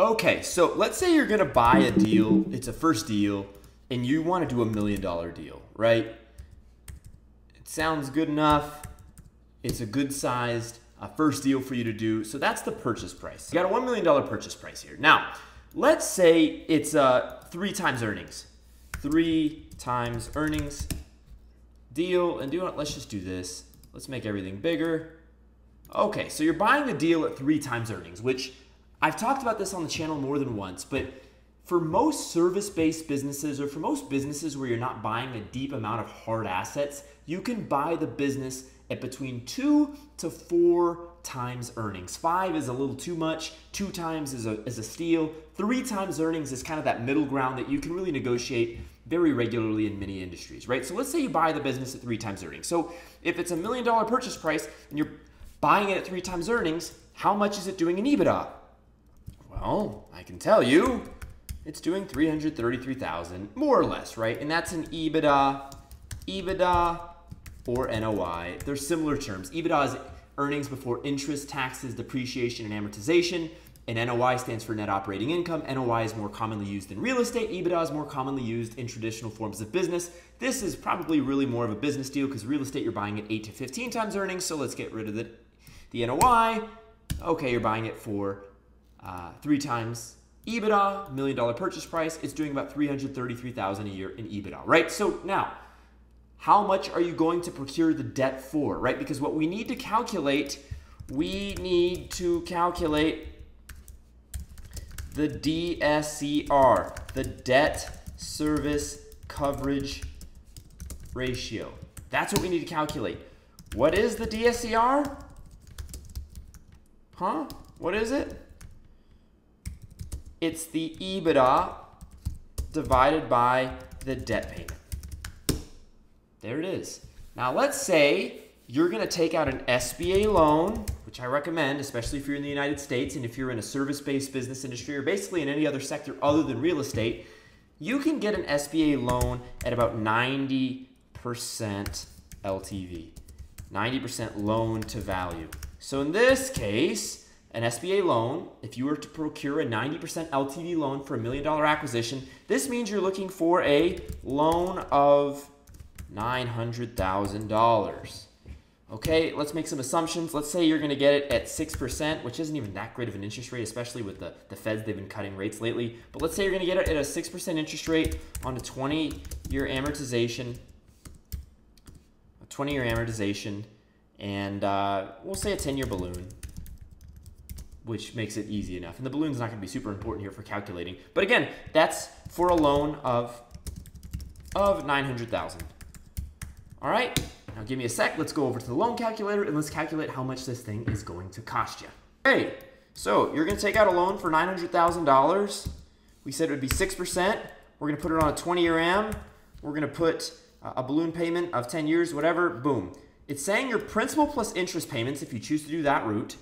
Okay, so let's say you're gonna buy a deal, it's a first deal, and you wanna do $1 million deal, right? It sounds good enough, it's a good sized first deal for you to do, so that's the purchase price. You got a $1 million purchase price here. Now, let's say it's 3 times earnings deal, and do you want, let's just do this, let's make everything bigger. Okay, so you're buying the deal at 3 times earnings, which I've talked about this on the channel more than once, but for most service-based businesses, or for most businesses where you're not buying a deep amount of hard assets, you can buy the business at between 2 to 4 times earnings. 5 is a little too much, 2 times is a steal. 3 times earnings is kind of that middle ground that you can really negotiate very regularly in many industries, right? So let's say you buy the business at 3 times earnings. So if it's $1 million purchase price and you're buying it at 3 times earnings, how much is it doing in EBITDA? Well, I can tell you it's doing $333,000, more or less, right? And that's an EBITDA or NOI. They're similar terms. EBITDA is earnings before interest, taxes, depreciation, and amortization. And NOI stands for net operating income. NOI is more commonly used in real estate. EBITDA is more commonly used in traditional forms of business. This is probably really more of a business deal because real estate, you're buying at 8 to 15 times earnings. So let's get rid of the NOI. Okay, you're buying it for 3 times EBITDA, $1 million purchase price. It's doing about $333,000 a year in EBITDA, right? So now, how much are you going to procure the debt for, right? Because what we need to calculate the DSCR, the debt service coverage ratio. That's what we need to calculate. What is the DSCR? Huh? What is it? It's the EBITDA divided by the debt payment. There it is. Now let's say you're gonna take out an SBA loan, which I recommend, especially if you're in the United States and if you're in a service-based business industry or basically in any other sector other than real estate, you can get an SBA loan at about 90% LTV, 90% loan to value. So in this case, an SBA loan, if you were to procure a 90% LTV loan for $1 million acquisition, this means you're looking for a loan of $900,000. Okay, let's make some assumptions. Let's say you're gonna get it at 6%, which isn't even that great of an interest rate, especially with the feds, they've been cutting rates lately. But let's say you're gonna get it at a 6% interest rate on a 20-year amortization, and we'll say a 10-year balloon, which makes it easy enough. And the balloon's not gonna be super important here for calculating. But again, that's for a loan of $900,000. All right, now give me a sec. Let's go over to the loan calculator and let's calculate how much this thing is going to cost you. Okay, so you're gonna take out a loan for $900,000. We said it would be 6%. We're gonna put it on a 20-year am. We're gonna put a balloon payment of 10 years, whatever, boom. It's saying your principal plus interest payments, if you choose to do that route,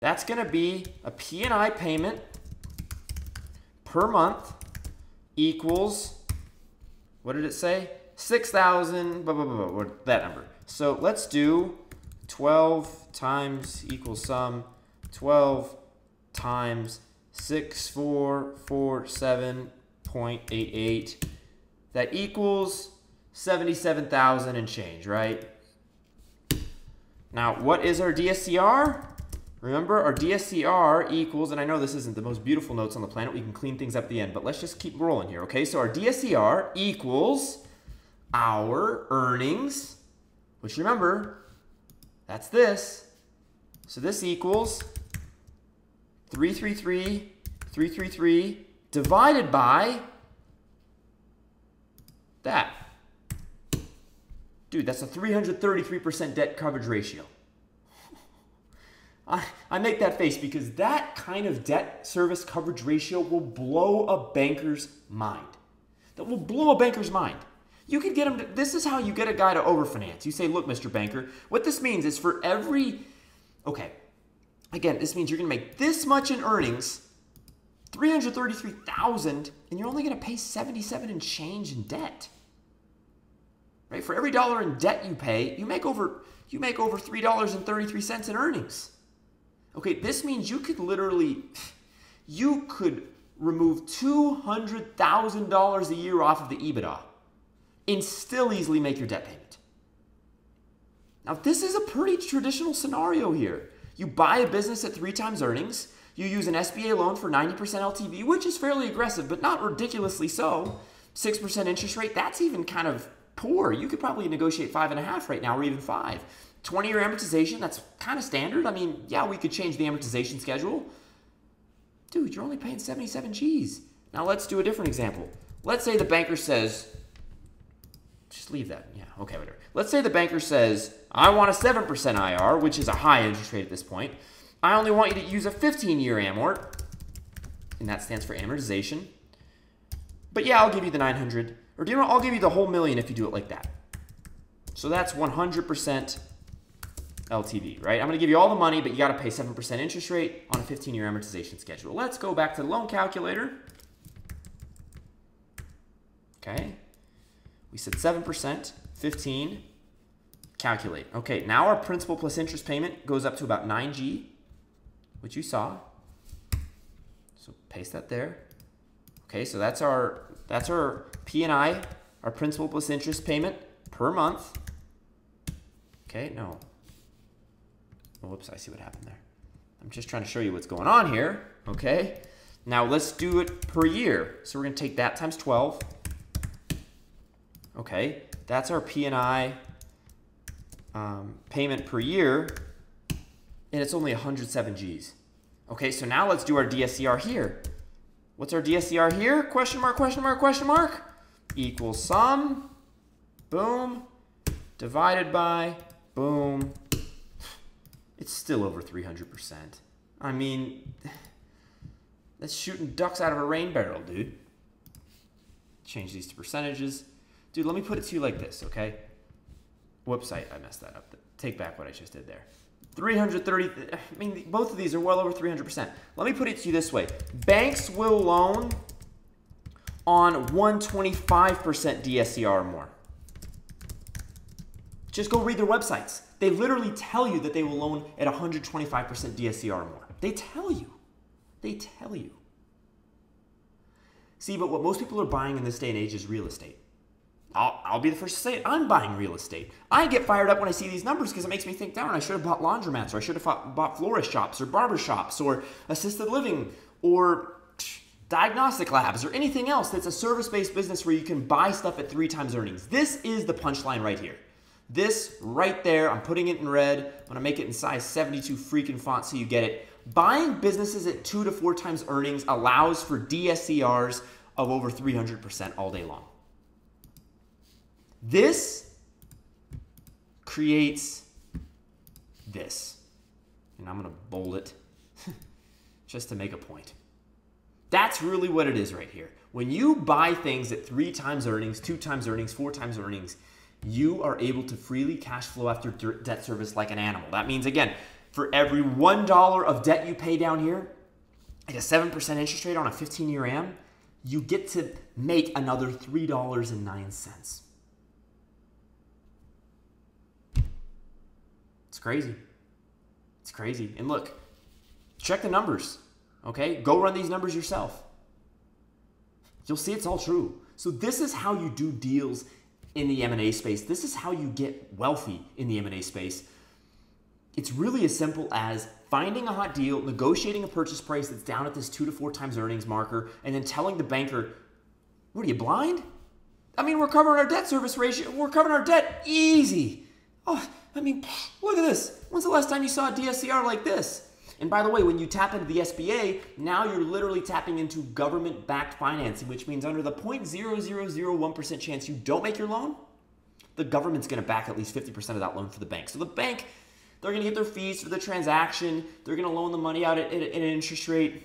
that's going to be a P&I payment per month equals, what did it say? 6,000, blah, blah, blah, blah, that number. So let's do 12 times equal sum, 12 times 6447.88. That equals 77,000 and change, right? Now, what is our DSCR? Remember, our DSCR equals, and I know this isn't the most beautiful notes on the planet, we can clean things up at the end, but let's just keep rolling here, okay? So our DSCR equals our earnings, which remember, that's this. So this equals 333 divided by that. Dude, that's a 333% debt coverage ratio. I make that face because that kind of debt service coverage ratio will blow a banker's mind. That will blow a banker's mind. You can get them to, this is how you get a guy to overfinance. You say, look, Mr. Banker, what this means is for every, okay, again, this means you're gonna make this much in earnings, $333,000, and you're only gonna pay 77 and change in debt. Right, for every dollar in debt you pay, you make over $3.33 in earnings. Okay, this means you could literally, you could remove $200,000 a year off of the EBITDA and still easily make your debt payment. Now, this is a pretty traditional scenario here. You buy a business at 3 times earnings. You use an SBA loan for 90% LTV, which is fairly aggressive, but not ridiculously so. 6% interest rate, that's even kind of poor. You could probably negotiate 5.5 right now, or even 5. 20-year amortization, that's kind of standard. I mean, yeah, we could change the amortization schedule. Dude, you're only paying 77 G's. Now let's do a different example. Let's say the banker says, just leave that, yeah, okay, whatever. Let's say the banker says, I want a 7% IR, which is a high interest rate at this point. I only want you to use a 15-year amort, and that stands for amortization. But yeah, I'll give you the 900, or do you know what? I'll give you the whole million if you do it like that. So that's 100% LTV, right? I'm going to give you all the money, but you got to pay 7% interest rate on a 15-year amortization schedule. Let's go back to the loan calculator. Okay, we said 7%, 15, calculate. Okay, now our principal plus interest payment goes up to about 9G. Which you saw. So paste that there. Okay, so that's our P&I, our principal plus interest payment per month. Okay, no. Oh, whoops, I see what happened there. I'm just trying to show you what's going on here. Okay, now let's do it per year. So we're going to take that times 12. Okay, that's our P&I payment per year. And it's only 107 G's. Okay, so now let's do our DSCR here. What's our DSCR here? Question mark, question mark, question mark. Equal sum, boom, divided by, boom. It's still over 300%. I mean, that's shooting ducks out of a rain barrel, dude. Change these to percentages. Dude, let me put it to you like this, okay? Whoops, I messed that up. Take back what I just did there. 330, I mean, both of these are well over 300%. Let me put it to you this way. Banks will loan on 125% DSCR or more. Just go read their websites. They literally tell you that they will loan at 125% DSCR or more. They tell you. They tell you. See, but what most people are buying in this day and age is real estate. I'll be the first to say it. I'm buying real estate. I get fired up when I see these numbers because it makes me think, darn, I should have bought laundromats, or I should have bought florist shops, or barber shops, or assisted living, or diagnostic labs, or anything else that's a service-based business where you can buy stuff at 3 times earnings. This is the punchline right here. This right there, I'm putting it in red. I'm going to make it in size 72 freaking font so you get it. Buying businesses at 2 to 4 times earnings allows for DSCRs of over 300% all day long. This creates this. And I'm going to bold it just to make a point. That's really what it is right here. When you buy things at 3 times earnings, 2 times earnings, 4 times earnings, you are able to freely cash flow after debt service like an animal. That means, again, for every $1 of debt you pay down here at a 7% interest rate on a 15-year AM, you get to make another $3.09. It's crazy. It's crazy. And look, check the numbers, okay? Go run these numbers yourself. You'll see it's all true. So this is how you do deals in the M&A space. This is how you get wealthy in the M&A space. It's really as simple as finding a hot deal, negotiating a purchase price that's down at this 2 to 4 times earnings marker, and then telling the banker, what are you, blind? I mean, we're covering our debt service ratio. We're covering our debt easy. Oh, I mean, look at this. When's the last time you saw a DSCR like this? And by the way, when you tap into the SBA, now you're literally tapping into government-backed financing, which means under the 0.0001% chance you don't make your loan, the government's going to back at least 50% of that loan for the bank. So the bank, they're going to get their fees for the transaction. They're going to loan the money out at an interest rate.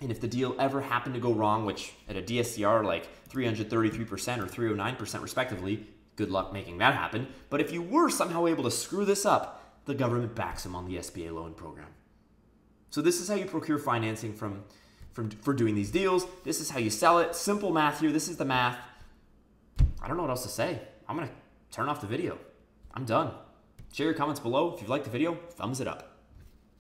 And if the deal ever happened to go wrong, which at a DSCR like 333% or 309% respectively, good luck making that happen. But if you were somehow able to screw this up, the government backs them on the SBA loan program. So this is how you procure financing for doing these deals. This is how you sell it. Simple math here. This is the math. I don't know what else to say. I'm going to turn off the video. I'm done. Share your comments below. If you've liked the video, thumbs it up.